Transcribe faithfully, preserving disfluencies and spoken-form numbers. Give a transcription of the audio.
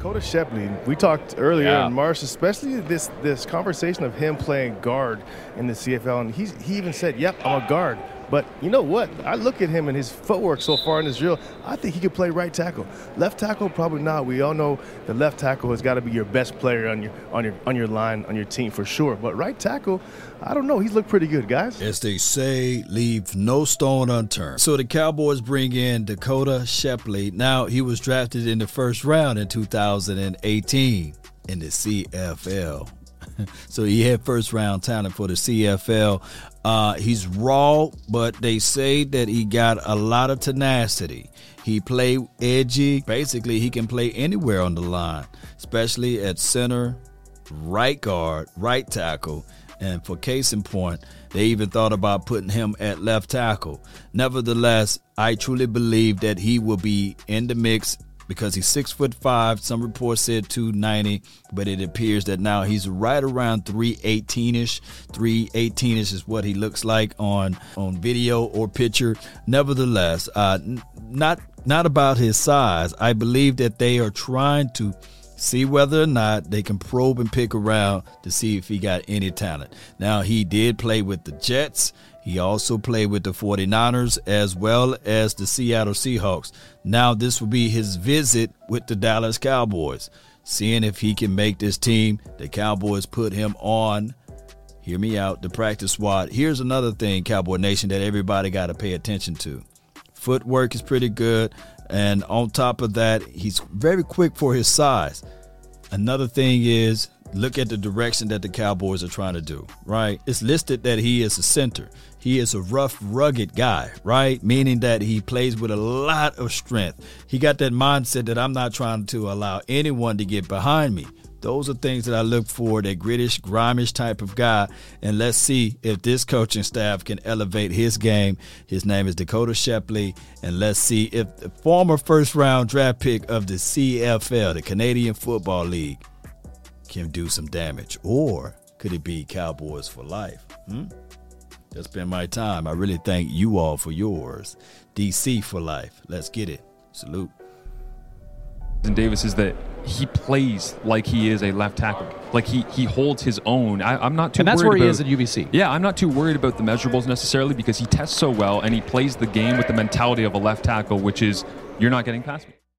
Dakota Shepley, we talked earlier yeah. in March, especially this this conversation of him playing guard in the C F L, and he he even said, "Yep, I'm a guard." But you know what? I look at him and his footwork so far in this drill. I think he could play right tackle, left tackle probably not. We all know the left tackle has got to be your best player on your on your on your line on your team for sure. But right tackle, I don't know. He's looked pretty good, guys. As they say, leave no stone unturned. So the Cowboys bring in Dakota Shepley. Now he was drafted in the first round in two thousand eighteen in the C F L. So he had first round talent for the C F L. Uh, he's raw, but they say that he got a lot of tenacity. He played edgy. Basically, he can play anywhere on the line, especially at center, right guard, right tackle. And for case in point, they even thought about putting him at left tackle. Nevertheless, I truly believe that he will be in the mix because he's six foot five. Some reports said two ninety, but it appears that now he's right around three eighteen ish. three eighteen ish is what he looks like on, on video or picture. Nevertheless, uh, n- not, not about his size. I believe that they are trying to see whether or not they can probe and pick around to see if he got any talent. Now, he did play with the Jets. He also played with the forty-niners as well as the Seattle Seahawks. Now this will be his visit with the Dallas Cowboys, seeing if he can make this team. The Cowboys put him on, hear me out, the practice squad. Here's another thing, Cowboy Nation, that everybody got to pay attention to. Footwork is pretty good, and on top of that, he's very quick for his size. Another thing is, look at the direction that the Cowboys are trying to do, right? It's listed that he is a center. He is a rough, rugged guy, right? Meaning that he plays with a lot of strength. He got that mindset that I'm not trying to allow anyone to get behind me. Those are things that I look for, that grittish, grimish type of guy. And let's see if this coaching staff can elevate his game. His name is Dakota Shepley. And let's see if the former first-round draft pick of the C F L, the Canadian Football League, can do some damage, or could it be Cowboys for life? Hmm? That's been my time. I really thank you all for yours. D C for life. Let's get it. Salute. And Davis is that he plays like he is a left tackle. Like he he holds his own. I, I'm not too. And that's worried where he about, is at U B C. Yeah, I'm not too worried about the measurables necessarily because he tests so well and he plays the game with the mentality of a left tackle, which is you're not getting past me.